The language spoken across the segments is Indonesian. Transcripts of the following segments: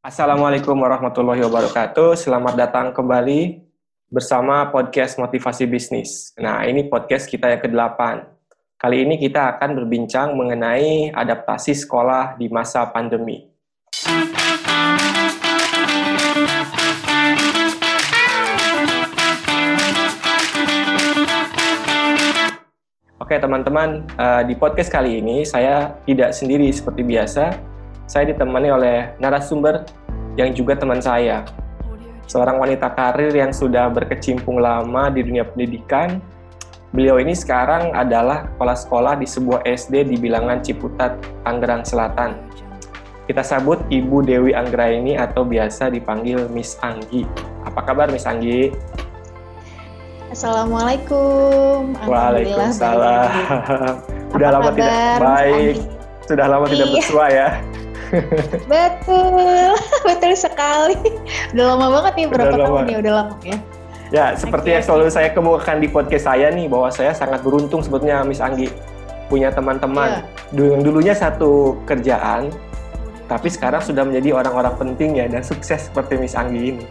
Assalamualaikum warahmatullahi wabarakatuh. Selamat datang kembali bersama podcast Motivasi Bisnis. Nah, ini podcast kita yang ke-8. Kali ini kita akan berbincang mengenai adaptasi sekolah di masa pandemi. Oke, teman-teman, di podcast kali ini saya tidak sendiri seperti biasa. Saya ditemani oleh narasumber yang juga teman saya. Seorang wanita karir yang sudah berkecimpung lama di dunia pendidikan. Beliau ini sekarang adalah kepala sekolah di sebuah SD di bilangan Ciputat, Tangerang Selatan. Kita sambut Ibu Dewi Anggraini atau biasa dipanggil Miss Anggi. Apa kabar Miss Anggi? Assalamualaikum. Waalaikumsalam. Sudah lama tidak baik. Sudah lama tidak bersua ya. Betul sekali. Udah lama banget nih, berapa tahun nih, udah lama ya. Ya, seperti yang selalu saya kemukakan di podcast saya nih, bahwa saya sangat beruntung sebetulnya Miss Anggi. Punya teman-teman, yang dulunya satu kerjaan, tapi sekarang sudah menjadi orang-orang penting ya, dan sukses seperti Miss Anggi ini.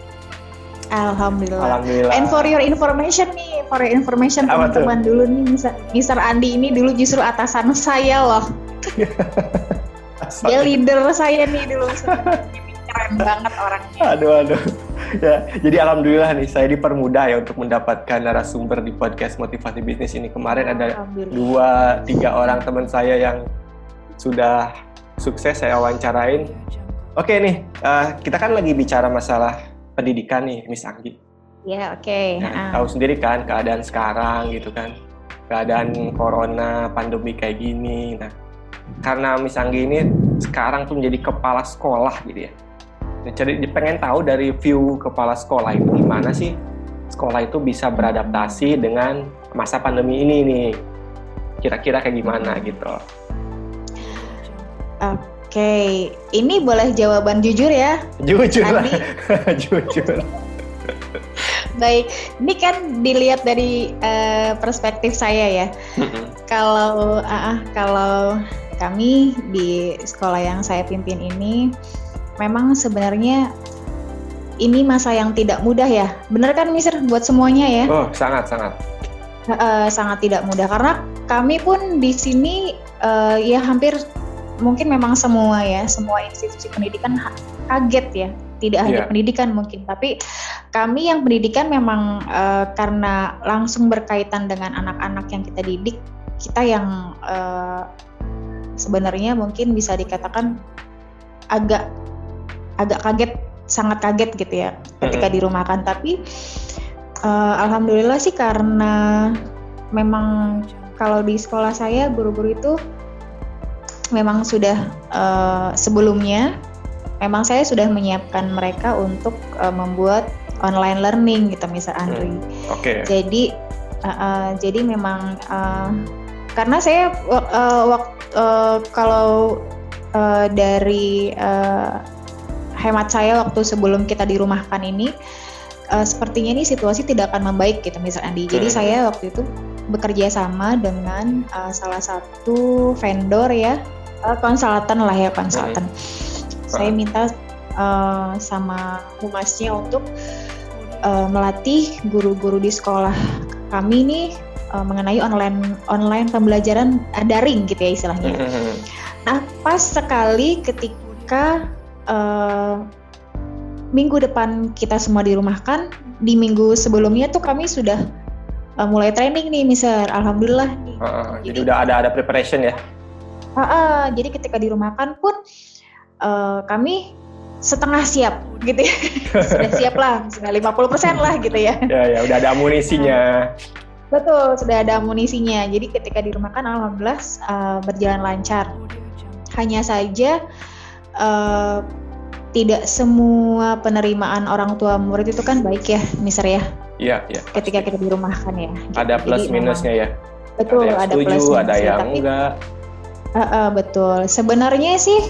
Alhamdulillah. And for your information nih, teman-teman, dulu nih Mr. Andi ini dulu justru atasan saya loh. Dia leader saya nih dulu, keren banget orangnya. Aduh. Ya, jadi alhamdulillah nih saya dipermudah ya untuk mendapatkan narasumber di podcast Motivasi Bisnis ini. Kemarin ada 2-3 orang teman saya yang sudah sukses saya wawancarain. Oke nih, kita kan lagi bicara masalah pendidikan nih, Miss Anggi. Ya, oke. Nah, tahu sendiri kan keadaan sekarang gitu kan, keadaan corona, pandemi kayak gini. Nah, karena Miss Anggi ini sekarang tuh menjadi kepala sekolah gitu ya. Jadi pengen tahu dari view kepala sekolah itu gimana sih sekolah itu bisa beradaptasi dengan masa pandemi ini nih. Kira-kira kayak gimana gitu. Oke, ini boleh jawaban jujur ya? Jujur lah. Jujur. Baik, ini kan dilihat dari perspektif saya ya. Kalau kami di sekolah yang saya pimpin ini, memang sebenarnya ini masa yang tidak mudah ya. Benar kan, Mister, buat semuanya ya? Oh, sangat. Sangat tidak mudah, karena kami pun di sini ya hampir mungkin memang semua ya, semua institusi pendidikan kaget ya. Tidak hanya pendidikan mungkin, tapi kami yang pendidikan memang karena langsung berkaitan dengan anak-anak yang kita didik, kita yang sebenarnya mungkin bisa dikatakan agak kaget, sangat kaget gitu ya ketika dirumahkan. Tapi alhamdulillah sih, karena memang kalau di sekolah saya guru-guru itu memang sudah sebelumnya. Memang saya sudah menyiapkan mereka untuk membuat online learning gitu, Mr. Andri. Oke. Jadi memang karena saya dari hemat saya waktu sebelum kita dirumahkan ini, sepertinya ini situasi tidak akan membaik gitu, Mr. Andi. Jadi saya waktu itu bekerja sama dengan salah satu vendor ya, konsultan. Saya minta sama humasnya untuk melatih guru-guru di sekolah kami nih mengenai online pembelajaran daring gitu ya istilahnya. Nah, pas sekali ketika minggu depan kita semua dirumahkan, di minggu sebelumnya tuh kami sudah mulai training nih, Mister. Alhamdulillah. Jadi udah ada preparation ya. Jadi ketika dirumahkan pun kami setengah siap gitu ya. Sudah siap lah, sudah 50% lah gitu ya. Ya, udah ada amunisinya. Betul, sudah ada amunisinya. Jadi ketika dirumahkan alhamdulillah berjalan lancar. Hanya saja tidak semua penerimaan orang tua murid itu kan baik ya, Mister ya. Iya. Ketika kita dirumahkan ya. Gitu. Ada plus jadi, minusnya ya. Betul, ada plus minusnya. Ada yang enggak. Betul. Sebenarnya sih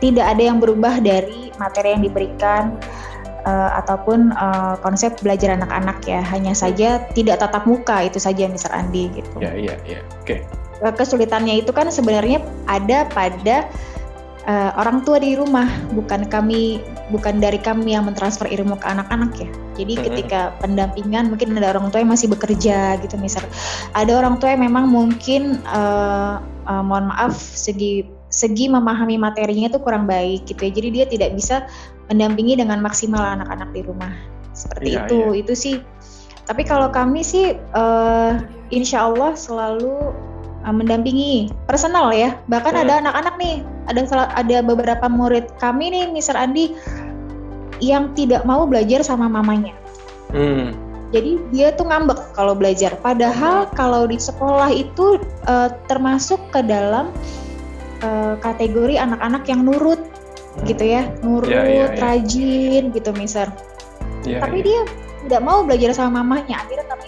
tidak ada yang berubah dari materi yang diberikan ataupun konsep belajar anak-anak ya. Hanya saja tidak tatap muka, itu saja, Mister Andi gitu. Iya. Oke. Kesulitannya itu kan sebenarnya ada pada orang tua di rumah, bukan dari kami yang mentransfer ilmu ke anak-anak ya. Jadi ketika pendampingan mungkin ada orang tua yang masih bekerja gitu, misal ada orang tua yang memang mungkin mohon maaf segi memahami materinya itu kurang baik gitu ya. Jadi dia tidak bisa mendampingi dengan maksimal anak-anak di rumah. Seperti itu. Itu sih. Tapi kalau kami sih insya Allah selalu mendampingi personal ya. Bahkan ada anak-anak nih, ada beberapa murid kami nih, Mr. Andi, yang tidak mau belajar sama mamanya. Jadi dia tuh ngambek kalau belajar. Padahal kalau di sekolah itu termasuk ke dalam kategori anak-anak yang nurut, gitu ya, rajin gitu, Mr. Tapi dia tidak mau belajar sama mamanya. Akhirnya kami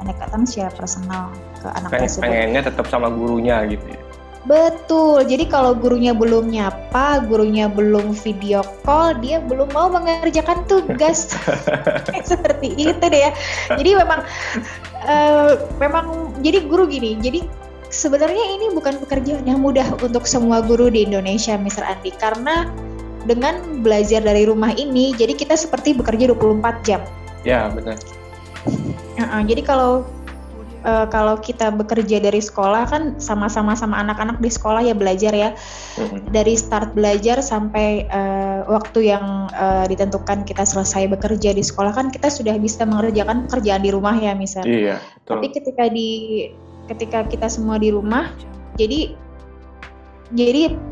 pendekatan secara personal ke anak tersebut. Pengennya tetap sama gurunya gitu ya. Betul, jadi kalau gurunya belum nyapa, gurunya belum video call, dia belum mau mengerjakan tugas. Seperti itu deh ya. Jadi memang jadi guru gini, jadi sebenarnya ini bukan pekerjaan yang mudah untuk semua guru di Indonesia, Mr. Andi, karena dengan belajar dari rumah ini, jadi kita seperti bekerja 24 jam. Ya, benar. Jadi kalau kita bekerja dari sekolah kan sama anak-anak di sekolah ya belajar ya. Dari start belajar sampai waktu yang ditentukan kita selesai bekerja di sekolah kan kita sudah bisa mengerjakan pekerjaan di rumah ya misalnya. Iya, betul. Tapi ketika kita semua di rumah, jadi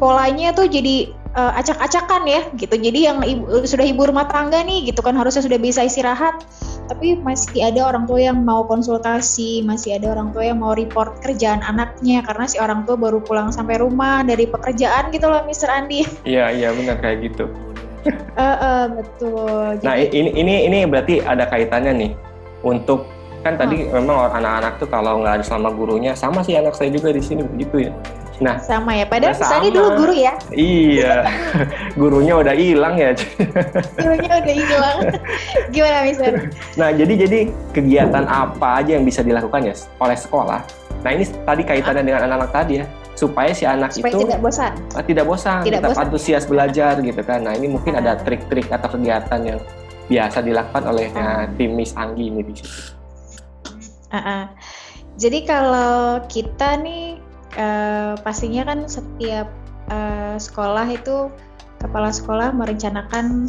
polanya tuh jadi acak-acakan ya gitu. Jadi yang ibu rumah tangga nih gitu kan harusnya sudah bisa istirahat. Tapi masih ada orang tua yang mau konsultasi, masih ada orang tua yang mau report kerjaan anaknya karena si orang tua baru pulang sampai rumah dari pekerjaan gitu loh, Mr. Andi. Iya benar kayak gitu. Betul. Nah ini berarti ada kaitannya nih untuk kan tadi memang anak-anak tuh kalau nggak ada sama gurunya sama sih anak saya juga di sini begitu ya. Nah sama ya, padahal misalnya dulu guru ya. Iya, gurunya udah hilang ya. Gimana misalnya? Nah jadi kegiatan apa aja yang bisa dilakukan ya oleh sekolah? Nah ini tadi kaitannya dengan anak-anak tadi ya, supaya si anak itu tidak bosan, tetap antusias belajar gitu kan. Nah ini mungkin ada trik-trik atau kegiatan yang biasa dilakukan oleh tim Miss Anggi ini di situ. Jadi kalau kita nih pastinya kan setiap sekolah itu kepala sekolah merencanakan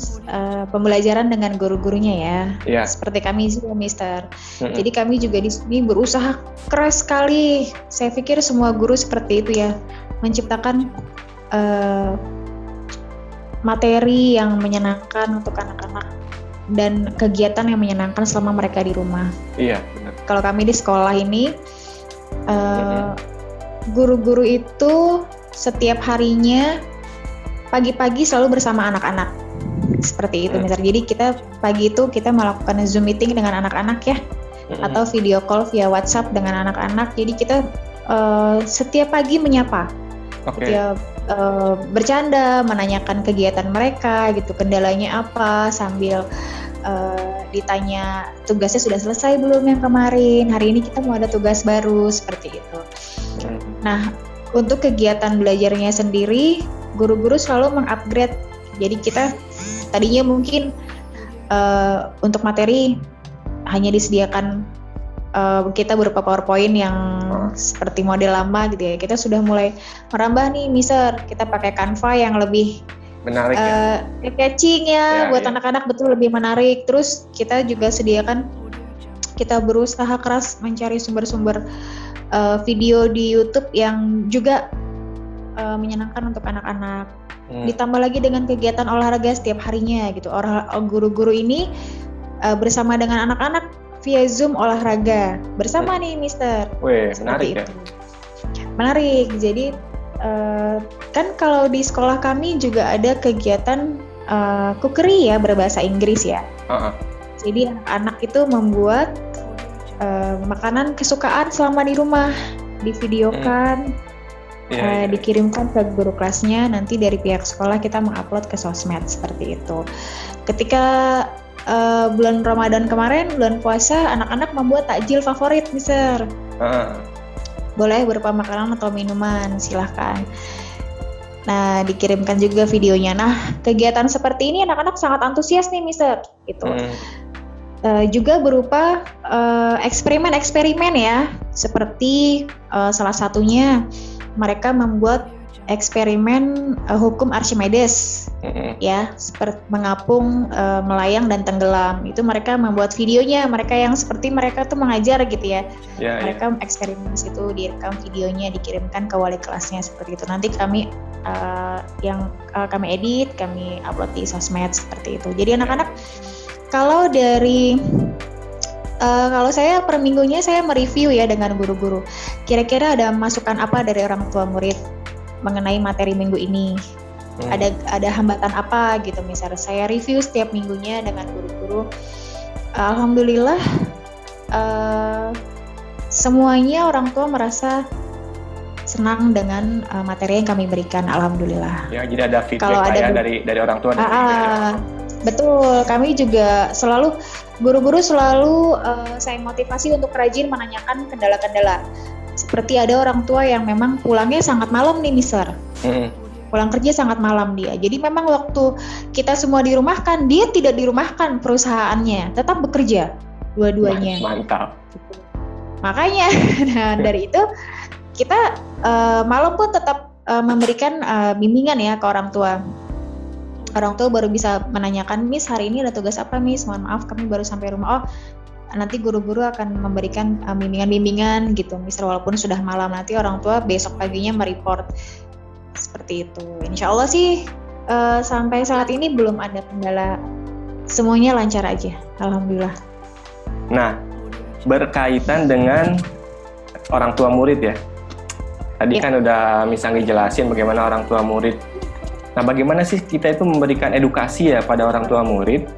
pembelajaran dengan guru-gurunya ya. Seperti kami sih, Mister. Jadi kami juga di sini berusaha keras sekali. Saya pikir semua guru seperti itu ya, menciptakan materi yang menyenangkan untuk anak-anak dan kegiatan yang menyenangkan selama mereka di rumah. Iya, benar. Kalau kami di sekolah ini guru-guru itu setiap harinya pagi-pagi selalu bersama anak-anak seperti itu, Mister. Jadi kita pagi itu kita melakukan Zoom meeting dengan anak-anak ya, atau video call via WhatsApp dengan anak-anak. Jadi kita setiap pagi menyapa, setiap bercanda, menanyakan kegiatan mereka gitu, kendalanya apa, sambil ditanya tugasnya sudah selesai belum yang kemarin, hari ini kita mau ada tugas baru seperti itu. Nah, untuk kegiatan belajarnya sendiri, guru-guru selalu meng-upgrade. Jadi kita tadinya mungkin untuk materi hanya disediakan kita berupa PowerPoint yang seperti model lama gitu ya. Kita sudah mulai merambah nih, Mister. Kita pakai Canva yang lebih menarik ya. Catching ya, buat anak-anak betul lebih menarik. Terus kita juga kita berusaha keras mencari sumber-sumber video di YouTube yang juga menyenangkan untuk anak-anak. Ditambah lagi dengan kegiatan olahraga setiap harinya gitu. Guru-guru ini bersama dengan anak-anak via Zoom olahraga bersama nih, Mister. Wih, menarik ya. Menarik. Jadi kan kalau di sekolah kami juga ada kegiatan cookery ya, berbahasa Inggris ya. Jadi anak itu membuat makanan kesukaan selama di rumah, divideokan, dikirimkan ke guru kelasnya, nanti dari pihak sekolah kita mengupload ke sosmed seperti itu. Ketika bulan Ramadan kemarin, bulan puasa, anak-anak membuat takjil favorit, Mister. Boleh berupa makanan atau minuman, silahkan. Nah, dikirimkan juga videonya. Nah, kegiatan seperti ini anak-anak sangat antusias nih, Mister. Gitu. Juga berupa eksperimen-eksperimen ya. Seperti salah satunya mereka membuat eksperimen hukum Archimedes. Ya, seperti mengapung, melayang dan tenggelam. Itu mereka membuat videonya. Mereka yang seperti mereka tuh mengajar gitu ya. Mereka eksperimen situ, direkam videonya, dikirimkan ke wali kelasnya seperti itu. Nanti kami kami edit, kami upload di sosmed seperti itu. Jadi anak-anak, kalau dari kalau saya per minggunya saya mereview ya dengan guru-guru. Kira-kira ada masukan apa dari orang tua murid mengenai materi minggu ini? Ada hambatan apa gitu? Misalnya saya review setiap minggunya dengan guru-guru. Alhamdulillah semuanya orang tua merasa senang dengan materi yang kami berikan, alhamdulillah. Ya, jadi ada feedback kalau ada dari orang tua. Betul, kami juga selalu guru-guru selalu saya motivasi untuk rajin menanyakan kendala-kendala. Seperti ada orang tua yang memang pulangnya sangat malam nih, Mister. Pulang kerja sangat malam dia. Jadi memang waktu kita semua dirumahkan, dia tidak dirumahkan perusahaannya, tetap bekerja dua-duanya. Mantap. Makanya, nah dari itu kita malam pun tetap memberikan bimbingan ya ke orang tua. Orang tua baru bisa menanyakan, Miss hari ini ada tugas apa, Miss? Mohon maaf kami baru sampai rumah. Oh, nanti guru-guru akan memberikan bimbingan-bimbingan gitu, Miss, walaupun sudah malam. Nanti orang tua besok paginya mereport seperti itu. Insya Allah sih sampai saat ini belum ada kendala. Semuanya lancar aja, alhamdulillah. Nah, berkaitan dengan orang tua murid ya. Tadi kan udah Miss Anggi jelasin bagaimana orang tua murid. Nah, bagaimana sih kita itu memberikan edukasi ya pada orang tua murid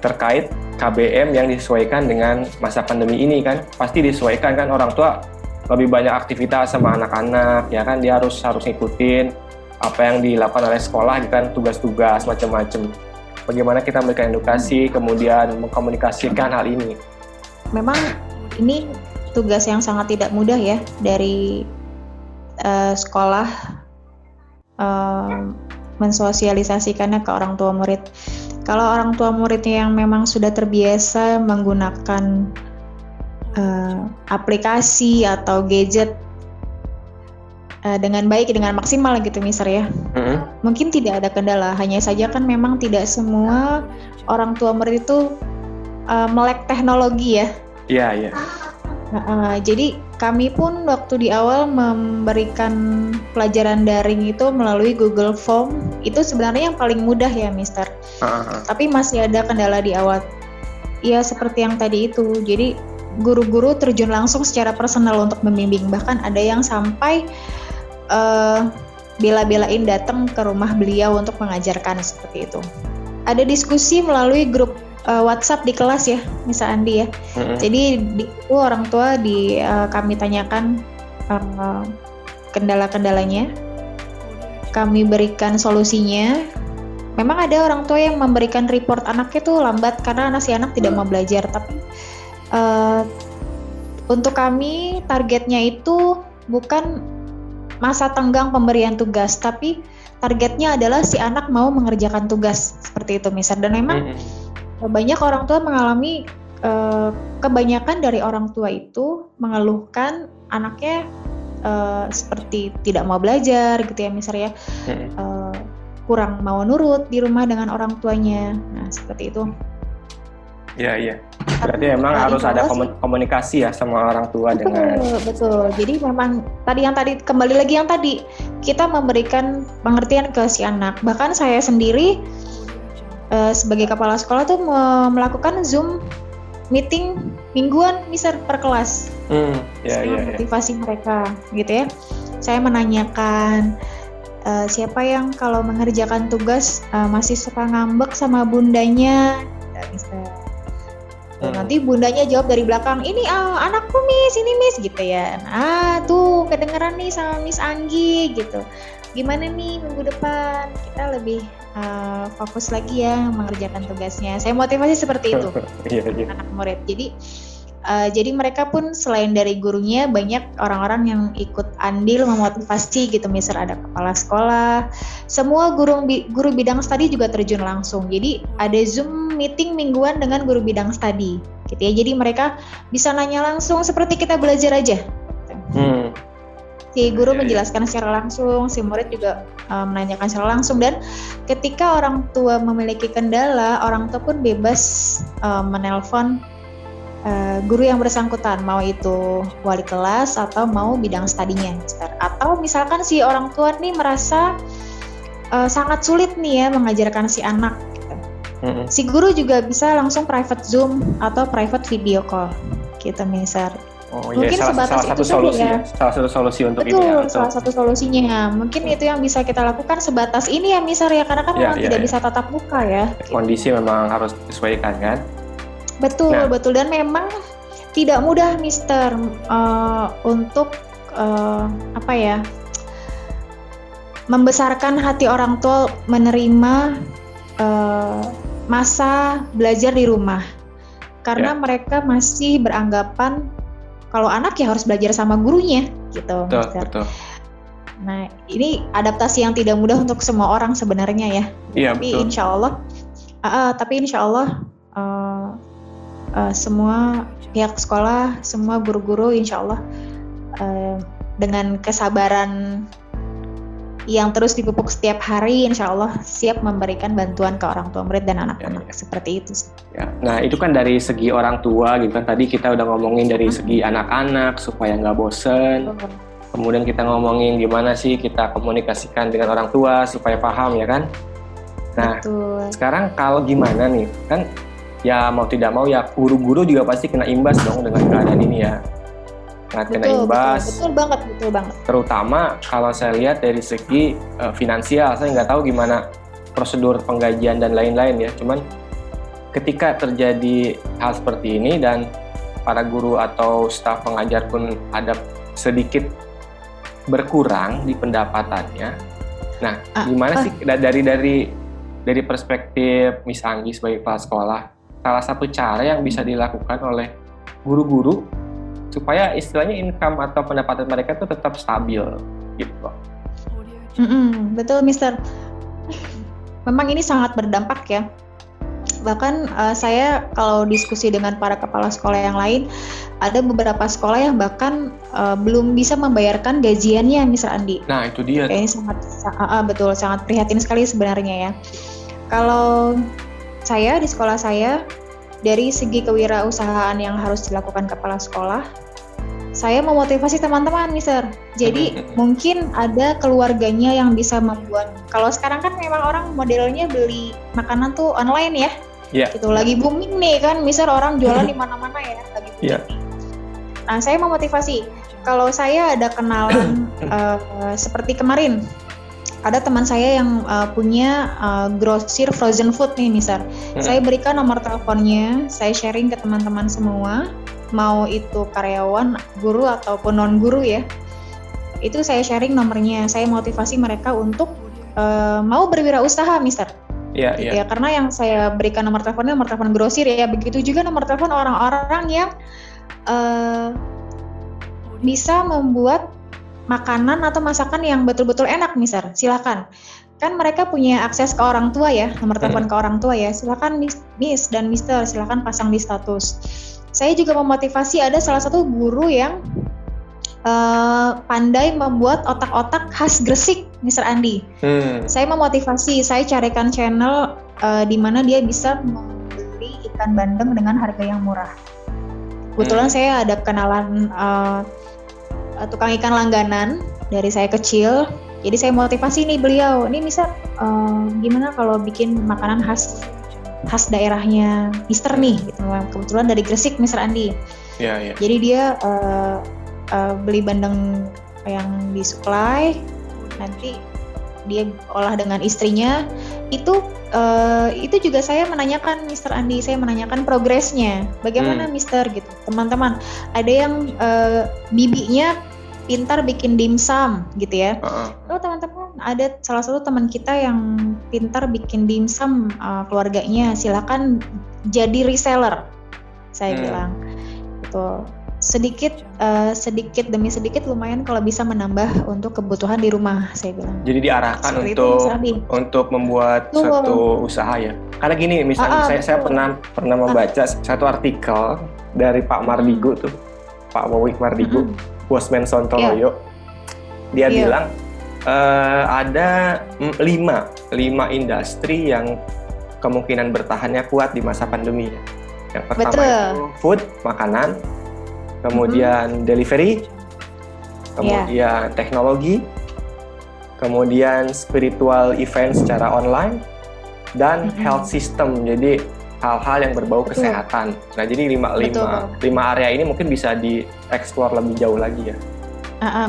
terkait KBM yang disesuaikan dengan masa pandemi ini kan? Pasti disesuaikan kan, orang tua lebih banyak aktivitas sama anak-anak ya kan, dia harus ngikutin apa yang dilakukan oleh sekolah gitu kan, tugas-tugas macam-macam. Bagaimana kita memberikan edukasi kemudian mengkomunikasikan hal ini? Memang ini tugas yang sangat tidak mudah ya dari sekolah mensosialisasikannya ke orang tua murid. Kalau orang tua muridnya yang memang sudah terbiasa menggunakan aplikasi atau gadget dengan baik, dengan maksimal gitu, Mister ya, mungkin tidak ada kendala. Hanya saja kan memang tidak semua orang tua murid itu melek teknologi ya. Iya. Jadi kami pun waktu di awal memberikan pelajaran daring itu melalui Google Form. Itu sebenarnya yang paling mudah ya, Mister. Tapi masih ada kendala di awal. Ya seperti yang tadi itu. Jadi guru-guru terjun langsung secara personal untuk membimbing. Bahkan ada yang sampai bela-belain datang ke rumah beliau untuk mengajarkan seperti itu. Ada diskusi melalui grup WhatsApp di kelas ya, Misa Andi ya. Jadi itu orang tua kami tanyakan kendala-kendalanya, kami berikan solusinya. Memang ada orang tua yang memberikan report anaknya tuh lambat karena anak tidak mau belajar. Tapi untuk kami targetnya itu bukan masa tenggang pemberian tugas, tapi targetnya adalah si anak mau mengerjakan tugas seperti itu, Misa. Dan memang banyak orang tua mengalami, kebanyakan dari orang tua itu mengeluhkan anaknya seperti tidak mau belajar gitu ya, misalnya kurang mau nurut di rumah dengan orang tuanya. Nah, seperti itu. Iya. Berarti memang harus ada komunikasi ya sama orang tua. Betul. Jadi memang kembali lagi kita memberikan pengertian ke si anak. Bahkan saya sendiri sebagai kepala sekolah tuh melakukan Zoom meeting mingguan, Mister, per kelas. Motivasi mereka gitu ya. Saya menanyakan siapa yang kalau mengerjakan tugas masih suka ngambek sama bundanya, Mister. Nanti bundanya jawab dari belakang, ini anakku, Miss, ini, Miss, gitu ya. Nah, tuh kedengeran nih sama Miss Anggi gitu. Gimana nih minggu depan kita lebih fokus lagi ya mengerjakan tugasnya. Saya motivasi seperti itu anak murid. Jadi Jadi mereka pun selain dari gurunya, banyak orang-orang yang ikut andil memotivasi gitu. Misal ada kepala sekolah, semua guru bidang studi juga terjun langsung. Jadi ada Zoom meeting mingguan dengan guru bidang studi gitu ya. Jadi mereka bisa nanya langsung seperti kita belajar aja. Si guru menjelaskan secara langsung, si murid juga menanyakan secara langsung, dan ketika orang tua memiliki kendala, orang tua pun bebas menelpon guru yang bersangkutan, mau itu wali kelas atau mau bidang studinya. Atau misalkan si orang tua nih merasa sangat sulit nih ya mengajarkan si anak gitu. Si guru juga bisa langsung private Zoom atau private video call gitu misalnya. Oh, mungkin ya, salah satu solusi untuk itu ya. Salah satu solusinya, mungkin itu yang bisa kita lakukan sebatas ini ya misal ya, karena kan ya, memang tidak bisa tatap muka ya. Kondisi memang harus disesuaikan kan. Betul, dan memang tidak mudah Mister untuk membesarkan hati orang tua menerima masa belajar di rumah, karena mereka masih beranggapan kalau anak ya harus belajar sama gurunya gitu. Betul. Nah, ini adaptasi yang tidak mudah untuk semua orang sebenarnya ya. Iya, betul. Tapi insya Allah semua pihak sekolah, semua guru-guru insya Allah dengan kesabaran yang terus dipupuk setiap hari, insya Allah siap memberikan bantuan ke orang tua murid dan anak-anak. Seperti itu. Ya. Nah, itu kan dari segi orang tua gitu kan. Tadi kita udah ngomongin dari segi anak-anak supaya nggak bosen. Kemudian kita ngomongin gimana sih kita komunikasikan dengan orang tua supaya paham ya kan. Nah, sekarang kalau gimana nih kan ya mau tidak mau ya guru-guru juga pasti kena imbas dong dengan keadaan ini ya. Betul banget. Terutama kalau saya lihat dari segi finansial, saya nggak tahu gimana prosedur penggajian dan lain-lain ya. Cuman ketika terjadi hal seperti ini dan para guru atau staf pengajar pun ada sedikit berkurang di pendapatannya. Nah, gimana sih dari perspektif Miss Anggi sebagai kepala sekolah, salah satu cara yang bisa dilakukan oleh guru-guru supaya istilahnya income atau pendapatan mereka itu tetap stabil gitu. Betul Mister, memang ini sangat berdampak ya. Bahkan saya kalau diskusi dengan para kepala sekolah yang lain, ada beberapa sekolah yang bahkan belum bisa membayarkan gajiannya Mister Andi. Nah itu dia. Ini sangat prihatin sekali sebenarnya ya. Kalau saya di sekolah saya, dari segi kewirausahaan yang harus dilakukan kepala sekolah, saya memotivasi teman-teman, Mister. Jadi mungkin ada keluarganya yang bisa membuat. Kalau sekarang kan memang orang modelnya beli makanan tuh online ya. Yeah. Gitu. Lagi booming nih kan, Mister, orang jualan di mana-mana ya, lagi booming. Yeah. Nah, saya memotivasi. Kalau saya ada kenalan seperti kemarin, ada teman saya yang punya grosir frozen food nih Mister. Saya berikan nomor teleponnya, saya sharing ke teman-teman semua, mau itu karyawan, guru ataupun non guru ya. Itu saya sharing nomornya, saya motivasi mereka untuk mau berwirausaha Mister. Iya. Karena yang saya berikan nomor teleponnya nomor telepon grosir ya. Begitu juga nomor telepon orang-orang yang bisa membuat makanan atau masakan yang betul-betul enak, Mister. Silakan. Kan mereka punya akses ke orang tua ya, nomor telepon ke orang tua ya. Silakan Miss dan Mister, silakan pasang di status. Saya juga memotivasi ada salah satu guru yang pandai membuat otak-otak khas Gresik, Mister Andi. Saya memotivasi, saya carikan channel di mana dia bisa membeli ikan bandeng dengan harga yang murah. Kebetulan saya ada kenalan tukang ikan langganan dari saya kecil, jadi saya motivasi nih beliau, ini Mister gimana kalau bikin makanan khas daerahnya Mister nih, gitu. Kebetulan dari Gresik Mister Andi. Yeah. Jadi dia beli bandeng yang disuplai, nanti dia olah dengan istrinya. Itu juga saya menanyakan Mister Andi, saya menanyakan progresnya, bagaimana Mister gitu. Teman-teman, ada yang bibinya pintar bikin dimsum gitu ya. Lalu teman-teman, ada salah satu teman kita yang pintar bikin dimsum keluarganya, silakan jadi reseller, saya bilang. betul. Sedikit demi sedikit lumayan kalau bisa menambah untuk kebutuhan di rumah, saya bilang. Jadi diarahkan untuk membuat satu usaha ya. Karena gini, misalnya saya pernah membaca satu artikel dari Pak Mardigu tuh, Pak Wowiek Mardigu, Bosman Sontoloyo. Yeah. Dia bilang ada 5 industri yang kemungkinan bertahannya kuat di masa pandemi. Yang pertama itu food, makanan, kemudian delivery, kemudian teknologi, kemudian spiritual event secara online, dan health system. Jadi hal-hal yang berbau kesehatan. Nah, jadi 5 area ini mungkin bisa dieksplor lebih jauh lagi ya.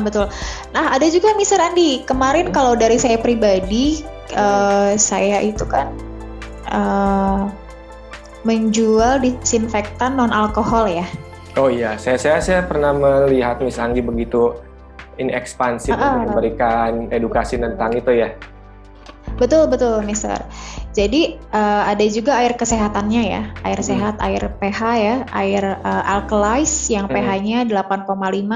Betul. Nah, ada juga Mr. Andi. Kemarin kalau dari saya pribadi, saya itu kan menjual disinfektan non-alkohol ya. Oh iya, saya pernah melihat Miss Anggi begitu ekspansif memberikan edukasi tentang itu ya. Betul Mister. Jadi ada juga air kesehatannya ya, air sehat, air pH ya, air alkalize yang pH-nya 8,5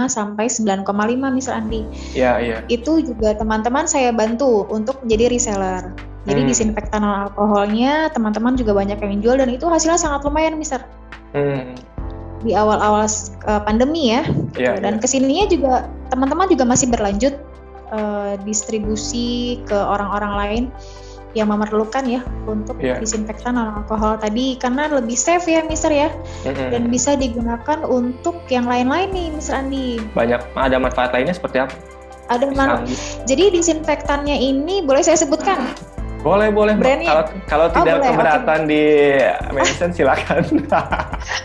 sampai 9,5 Mister Andi. Iya. Itu juga teman-teman saya bantu untuk menjadi reseller. Jadi disinfektan non alkoholnya teman-teman juga banyak yang jual dan itu hasilnya sangat lumayan Mister. Di awal-awal pandemi ya, dan kesininya juga teman-teman juga masih berlanjut distribusi ke orang-orang lain yang memerlukan ya untuk disinfektan non-alkohol tadi karena lebih safe ya Mister ya, dan bisa digunakan untuk yang lain-lain nih Mister Andi. Banyak, ada manfaat lainnya seperti apa? Ada manfaat. Jadi disinfektannya ini boleh saya sebutkan? Boleh. Kalau tidak boleh, keberatan di mention silakan.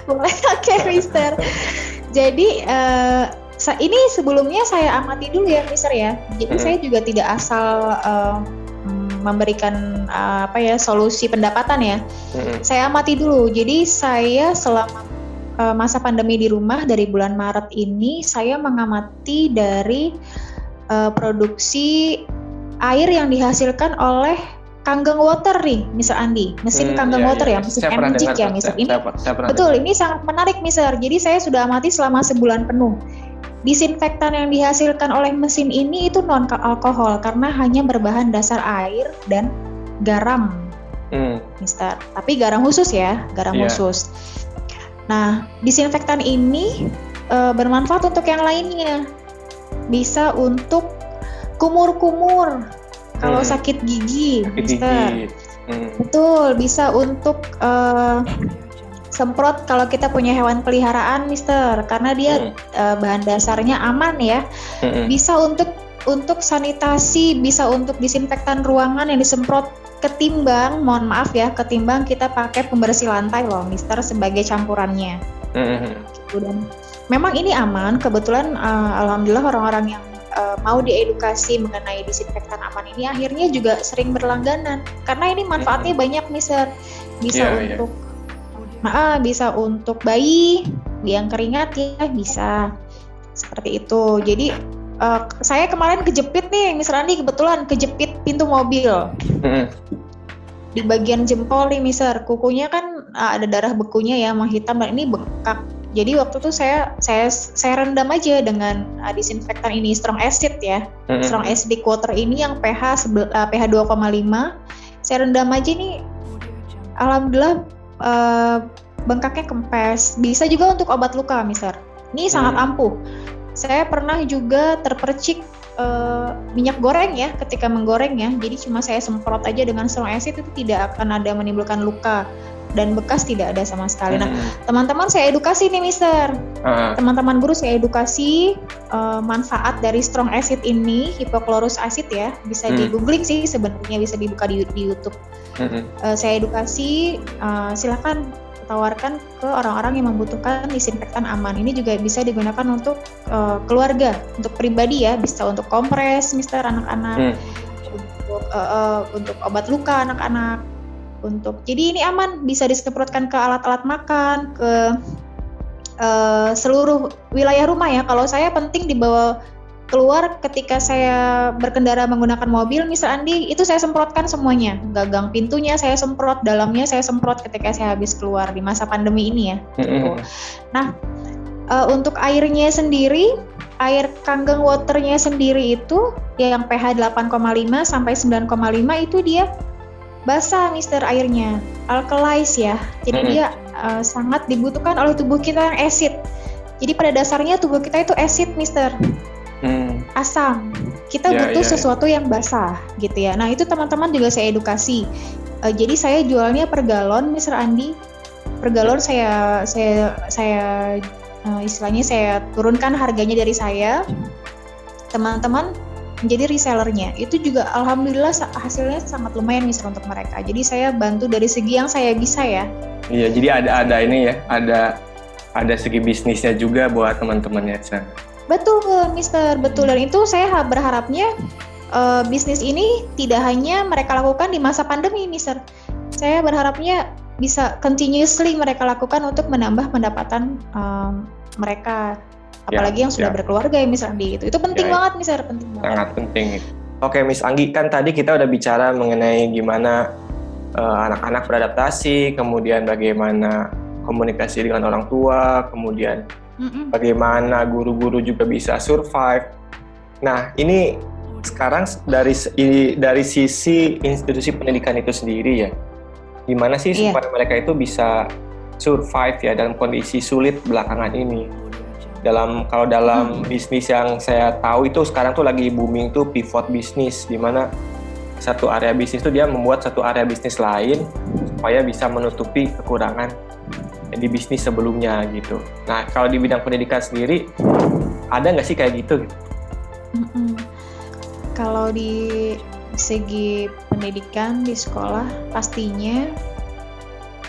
Boleh, oke, Mister. Jadi ini sebelumnya saya amati dulu ya, Mister ya. Jadi saya juga tidak asal memberikan solusi pendapatan ya. Saya amati dulu. Jadi saya selama masa pandemi di rumah dari bulan Maret ini saya mengamati dari produksi air yang dihasilkan oleh Kangen Water nih, Mister Andi, mesin Kangen Water ya, mesin energik ya, Mister. Ini betul, ini sangat menarik, Mister. Jadi saya sudah amati selama sebulan penuh. Disinfektan yang dihasilkan oleh mesin ini itu non alkohol karena hanya berbahan dasar air dan garam, Mister. Tapi garam khusus ya, khusus. Nah, disinfektan ini bermanfaat untuk yang lainnya. Bisa untuk kumur-kumur. Kalau sakit gigi, Mister. Betul, bisa untuk semprot kalau kita punya hewan peliharaan, Mister. Karena dia bahan dasarnya aman ya. Bisa untuk sanitasi, bisa untuk disinfektan ruangan yang disemprot ketimbang, mohon maaf ya, ketimbang kita pakai pembersih lantai loh, Mister, sebagai campurannya. Gitu. Dan memang ini aman, kebetulan alhamdulillah orang-orang yang mau diedukasi mengenai disinfektan aman ini akhirnya juga sering berlangganan karena ini manfaatnya banyak, Mister. Bisa untuk bisa untuk bayi yang keringat ya, bisa seperti itu. Jadi saya kemarin kejepit nih, Mister Andi, kebetulan kejepit pintu mobil di bagian jempol nih, Mister. Kukunya kan ada darah bekunya ya, menghitam, dan ini bengkak. Jadi waktu itu saya rendam aja dengan disinfektan ini, strong acid ya. Strong acidic water ini yang pH 2,5. Saya rendam aja nih. Alhamdulillah bengkaknya kempes. Bisa juga untuk obat luka, Mister. Ini sangat ampuh. Saya pernah juga terpercik minyak goreng ya ketika menggorengnya. Jadi cuma saya semprot aja dengan strong acid, itu tidak akan ada menimbulkan luka. Dan bekas tidak ada sama sekali. Nah, teman-teman saya edukasi nih, Mister. Teman-teman guru saya edukasi manfaat dari strong acid ini, hipoklorous acid ya. Bisa di googling sih sebenarnya, bisa dibuka di YouTube. Saya edukasi, silakan tawarkan ke orang-orang yang membutuhkan disinfektan aman. Ini juga bisa digunakan untuk keluarga, untuk pribadi ya, bisa untuk kompres, Mister, anak-anak, untuk obat luka anak-anak. Jadi ini aman, bisa disemprotkan ke alat-alat makan, ke seluruh wilayah rumah ya. Kalau saya penting dibawa keluar ketika saya berkendara menggunakan mobil, Mister Andi, itu saya semprotkan semuanya. Gagang pintunya saya semprot, dalamnya saya semprot ketika saya habis keluar di masa pandemi ini ya. Nah, Untuk airnya sendiri, air Kangen Waternya sendiri itu ya yang pH 8,5 sampai 9,5 itu dia basah mister airnya, alkalized ya. Jadi dia sangat dibutuhkan oleh tubuh kita yang acid. Jadi pada dasarnya tubuh kita itu acid mister. Asam. Kita butuh sesuatu yang basah gitu ya. Nah, itu teman-teman juga saya edukasi. Jadi saya jualnya per galon mister Andi. Per galon saya istilahnya saya turunkan harganya dari saya. Teman-teman menjadi resellernya. Itu juga alhamdulillah hasilnya sangat lumayan mister untuk mereka. Jadi saya bantu dari segi yang saya bisa ya. Iya, jadi ada segi bisnisnya juga buat teman-temannya. Betul mister, betul. Dan itu saya berharapnya bisnis ini tidak hanya mereka lakukan di masa pandemi mister. Saya berharapnya bisa continuously mereka lakukan untuk menambah pendapatan mereka. Apalagi yang sudah berkeluarga ya Miss Anggi gitu. Itu penting banget Miss Anggi, penting banget. Sangat penting. Oke Miss Anggi, kan tadi kita udah bicara mengenai gimana anak-anak beradaptasi, kemudian bagaimana komunikasi dengan orang tua, kemudian bagaimana guru-guru juga bisa survive. Nah ini sekarang dari sisi institusi pendidikan itu sendiri ya, gimana sih supaya mereka itu bisa survive ya dalam kondisi sulit belakangan ini. Kalau dalam bisnis yang saya tahu itu sekarang tuh lagi booming tuh pivot bisnis, di mana satu area bisnis tuh dia membuat satu area bisnis lain supaya bisa menutupi kekurangan di bisnis sebelumnya gitu. Nah kalau di bidang pendidikan sendiri ada nggak sih kayak gitu? Kalau di segi pendidikan di sekolah pastinya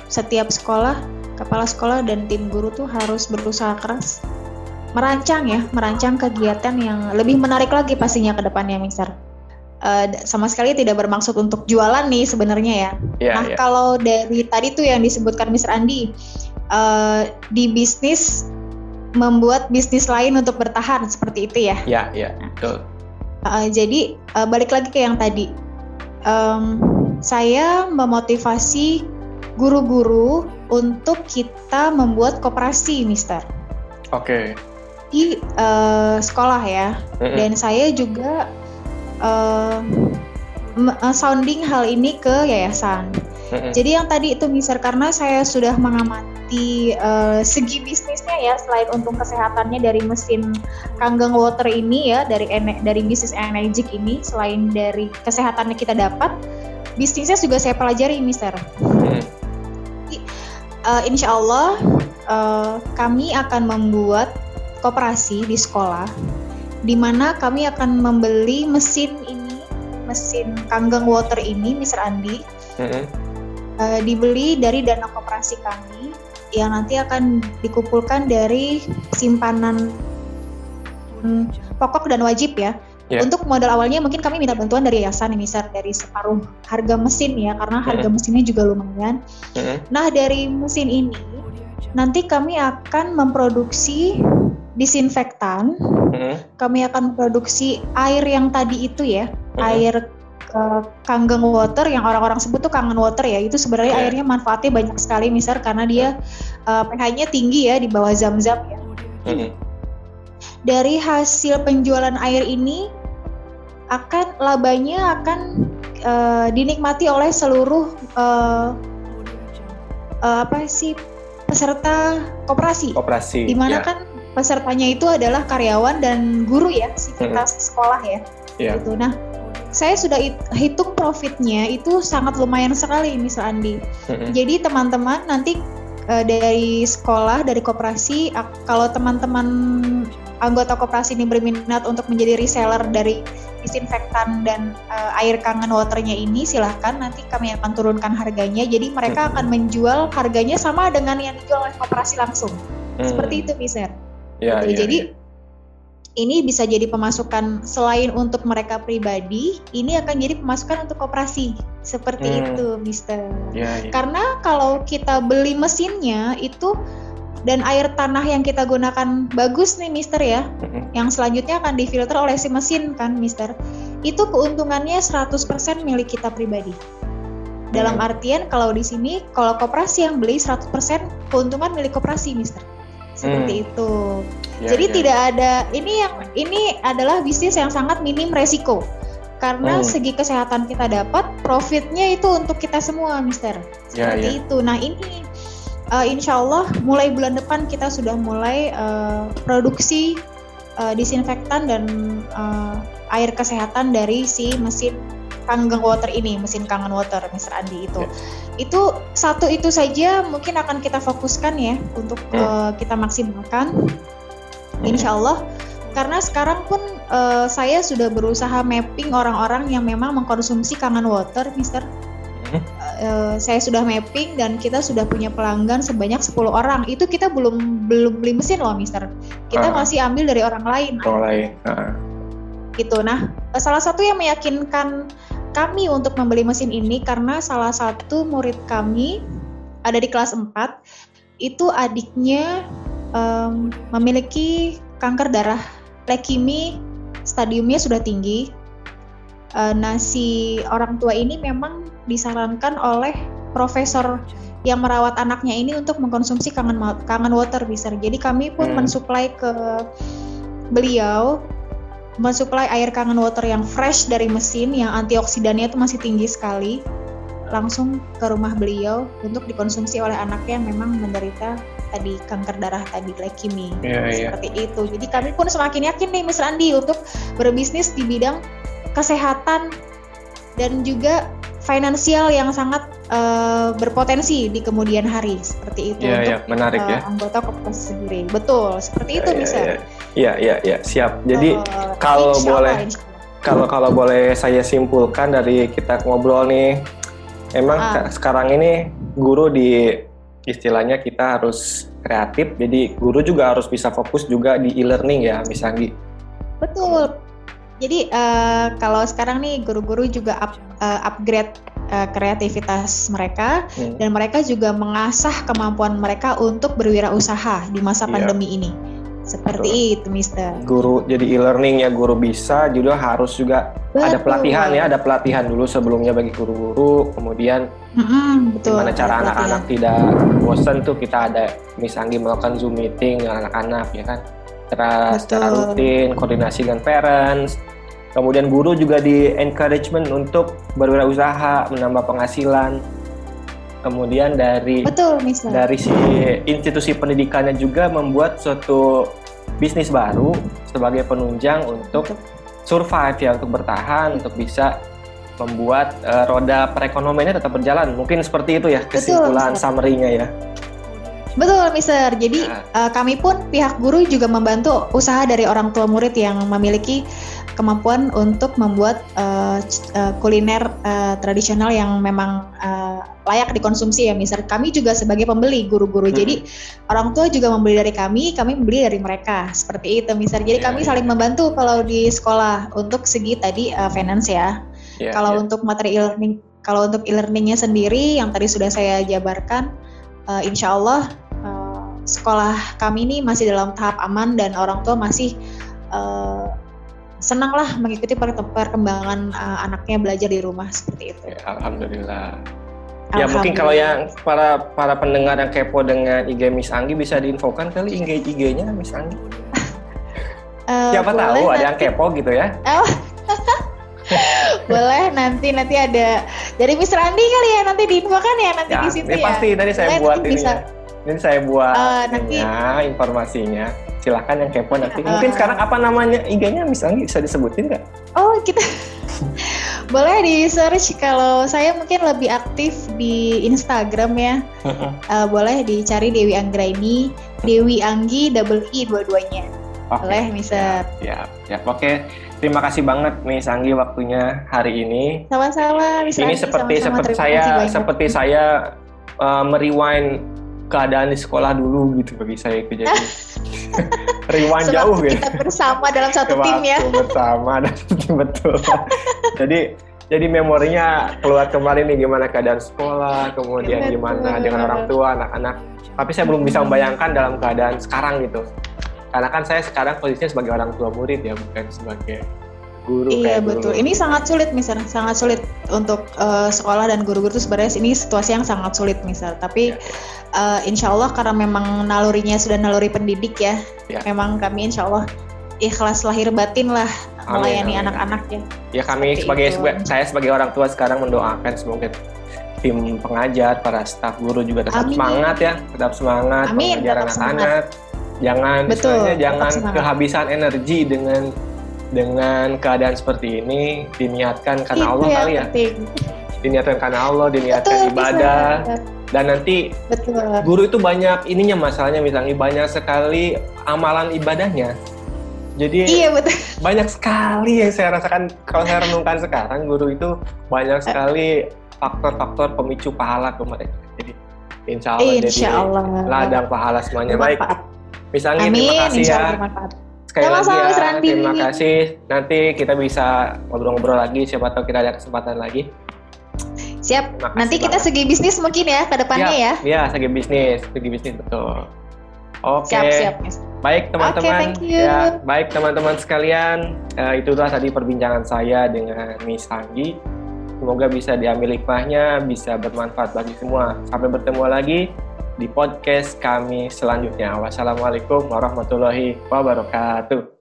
setiap sekolah, kepala sekolah dan tim guru tuh harus berusaha keras. Merancang kegiatan yang lebih menarik lagi pastinya ke depannya, Mister. Sama sekali tidak bermaksud untuk jualan nih sebenarnya ya. Kalau dari tadi tuh yang disebutkan Mister Andi, di bisnis membuat bisnis lain untuk bertahan seperti itu ya. Betul. Jadi balik lagi ke yang tadi, saya memotivasi guru-guru untuk kita membuat koperasi, Mister. Oke. Di sekolah ya, dan saya juga sounding hal ini ke yayasan. Jadi yang tadi itu misal karena saya sudah mengamati segi bisnisnya ya, selain untung kesehatannya dari mesin Kangen Water ini ya, dari bisnis energik ini, selain dari kesehatannya kita dapat, bisnisnya juga saya pelajari, Mister. Insya Allah kami akan membuat koperasi di sekolah, di mana kami akan membeli mesin Kangen Water ini, Mister Andi, dibeli dari dana koperasi kami, yang nanti akan dikumpulkan dari simpanan pokok dan wajib ya. Untuk modal awalnya mungkin kami minta bantuan dari yayasan, Mister, dari separuh harga mesin ya, karena harga mesinnya juga lumayan. Nah dari mesin ini nanti kami akan memproduksi disinfektan, kami akan produksi air yang tadi itu ya, air Kangen Water yang orang-orang sebut tuh Kangen Water ya, itu sebenarnya airnya manfaatnya banyak sekali, Mister, karena dia pH-nya tinggi ya, di bawah zam-zam ya. Dari hasil penjualan air ini labanya akan dinikmati oleh seluruh peserta koperasi. Dimana kan pesertanya itu adalah karyawan dan guru ya, sivitas sekolah ya. Gitu. Nah, saya sudah hitung profitnya itu sangat lumayan sekali, Mister Andi. Jadi teman-teman nanti dari sekolah, dari koperasi, kalau teman-teman anggota koperasi ini berminat untuk menjadi reseller dari disinfektan dan air Kangen Waternya ini, silahkan, nanti kami akan turunkan harganya. Jadi mereka akan menjual harganya sama dengan yang dijual oleh koperasi langsung. Seperti itu, Mister. Jadi ini bisa jadi pemasukan selain untuk mereka pribadi, ini akan jadi pemasukan untuk koperasi. Seperti itu, Mister. Karena kalau kita beli mesinnya itu, dan air tanah yang kita gunakan bagus nih, Mister ya, yang selanjutnya akan difilter oleh si mesin kan, Mister. Itu keuntungannya 100% milik kita pribadi. Dalam artian kalau di sini, kalau koperasi yang beli 100% keuntungan milik koperasi, Mister. seperti itu. Yeah, jadi tidak ada ini adalah bisnis yang sangat minim resiko karena segi kesehatan kita dapat, profitnya itu untuk kita semua, Mister. Seperti itu. Nah ini insya Allah mulai bulan depan kita sudah mulai produksi disinfektan dan air kesehatan dari si mesin Kangen Water ini, mesin Kangen Water Mr. Andi itu. Itu satu itu saja mungkin akan kita fokuskan ya untuk kita maksimalkan. Insya Allah, karena sekarang pun saya sudah berusaha mapping orang-orang yang memang mengkonsumsi Kangen Water Mr. Saya sudah mapping dan kita sudah punya pelanggan sebanyak 10 orang. Itu kita belum beli mesin loh Mr. Kita masih ambil dari orang lain. Gitu. Nah, salah satu yang meyakinkan kami untuk membeli mesin ini karena salah satu murid kami ada di kelas 4 itu adiknya memiliki kanker darah leukemia, stadiumnya sudah tinggi. Nah si orang tua ini memang disarankan oleh profesor yang merawat anaknya ini untuk mengkonsumsi Kangen Water bisa. Jadi kami pun mensuplai ke beliau, mensuplai air Kangen Water yang fresh dari mesin yang antioksidannya itu masih tinggi sekali langsung ke rumah beliau untuk dikonsumsi oleh anaknya yang memang menderita tadi kanker darah tadi leukemia seperti itu. Jadi kami pun semakin yakin nih Mas Andi untuk berbisnis di bidang kesehatan dan juga finansial yang sangat berpotensi di kemudian hari seperti itu untuk menarik anggota koperasi sendiri. Betul, seperti itu bisa. Iya, siap. Jadi kalau boleh saya simpulkan dari kita ngobrol nih, emang sekarang ini guru di istilahnya kita harus kreatif. Jadi guru juga harus bisa fokus juga di e-learning ya, Miss Anggi. Betul. Jadi kalau sekarang nih guru-guru juga upgrade kreativitas mereka dan mereka juga mengasah kemampuan mereka untuk berwirausaha di masa pandemi ini. Seperti itu, Mister. Guru jadi e-learning ya, guru bisa juga harus juga ada pelatihan ya, ada pelatihan dulu sebelumnya bagi guru-guru, kemudian gimana cara anak-anak tidak bosan tuh kita ada Miss Anggi melakukan Zoom meeting dengan anak-anak ya kan. Secara rutin, koordinasi dengan parents, kemudian guru juga di encouragement untuk berwirausaha, menambah penghasilan, kemudian dari si institusi pendidikannya juga membuat suatu bisnis baru sebagai penunjang untuk survive ya, untuk bertahan, untuk bisa membuat roda perekonomiannya tetap berjalan. Mungkin seperti itu ya kesimpulan summary-nya ya. Betul, Mister. Jadi kami pun pihak guru juga membantu usaha dari orang tua murid yang memiliki kemampuan untuk membuat kuliner tradisional yang memang layak dikonsumsi ya, Mister. Kami juga sebagai pembeli guru-guru. Jadi orang tua juga membeli dari kami membeli dari mereka. Seperti itu, Mister. Jadi kami saling membantu kalau di sekolah untuk segi tadi finance ya. Kalau untuk materi e-learning, kalau untuk e-learningnya sendiri yang tadi sudah saya jabarkan. Insya Allah sekolah kami ini masih dalam tahap aman dan orang tua masih senang lah mengikuti perkembangan anaknya belajar di rumah seperti itu. Alhamdulillah. Ya mungkin kalau yang para pendengar yang kepo dengan IG Miss Anggi bisa diinfokan kali IG-nya Miss Anggi. Siapa tahu nanti. Ada yang kepo gitu ya. Boleh nanti ada dari Mister Andi kali ya nanti diinfokan ya nanti di situ ya. Pasti tadi saya buat ini. Ini saya buat informasinya. Silahkan yang kepo nanti. Mungkin sekarang apa namanya IG-nya Miss Anggi bisa disebutin nggak? Oh kita boleh di search. Kalau saya mungkin lebih aktif di Instagram ya. Boleh dicari Dewi Anggraini, Dewi Anggi double I dua-duanya. Okay. Boleh Mister. Ya oke. Terima kasih banget Miss Anggi waktunya hari ini. Sama-sama Miss Anggi. Ini seperti saya merewind keadaan di sekolah dulu gitu bagi saya itu jadi rewind jauh gitu. Kita bersama dalam satu tim ya. Bersama dalam satu tim betul. Jadi memorinya keluar kemarin nih gimana keadaan sekolah, kemudian gimana dengan orang tua, anak-anak. Tapi saya belum bisa membayangkan dalam keadaan sekarang gitu. Karena kan saya sekarang posisinya sebagai orang tua murid ya, bukan sebagai guru. Iya betul. Ini sangat sulit misal, sangat sulit untuk sekolah dan guru-guru itu sebenarnya ini situasi yang sangat sulit misal. Tapi insya Allah karena memang nalurinya sudah naluri pendidik ya. Memang kami insya Allah ikhlas lahir batin lah melayani anak-anak ya. Ya kami saya sebagai orang tua sekarang mendoakan semoga tim pengajar, para staf guru juga tetap semangat ya, tetap semangat pengajaran anak-anak. Jangan misalnya jangan kehabisan energi dengan keadaan seperti ini, diniatkan karena Allah kali ya. Diniatkan karena Allah, diniatkan ibadah. Dan nanti guru itu banyak ininya masalahnya misalnya banyak sekali amalan ibadahnya. Jadi banyak sekali yang saya rasakan kalau saya renungkan sekarang guru itu banyak sekali faktor-faktor pemicu pahala ke mereka. Jadi insya Allah ladang pahala semuanya baik. Misalnya terima kasih ya. Sekali lagi ya, terima kasih. Nanti kita bisa ngobrol-ngobrol lagi, siapa tahu kita ada kesempatan lagi. Siap. Nanti kita segi bisnis mungkin ya ke depannya ya. Iya, segi bisnis betul. Oke. Siap. Baik teman-teman, baik teman-teman sekalian, itulah tadi perbincangan saya dengan Miss Anggi. Semoga bisa diambil hikmahnya, bisa bermanfaat bagi semua. Sampai bertemu lagi di podcast kami selanjutnya. Wassalamualaikum warahmatullahi wabarakatuh.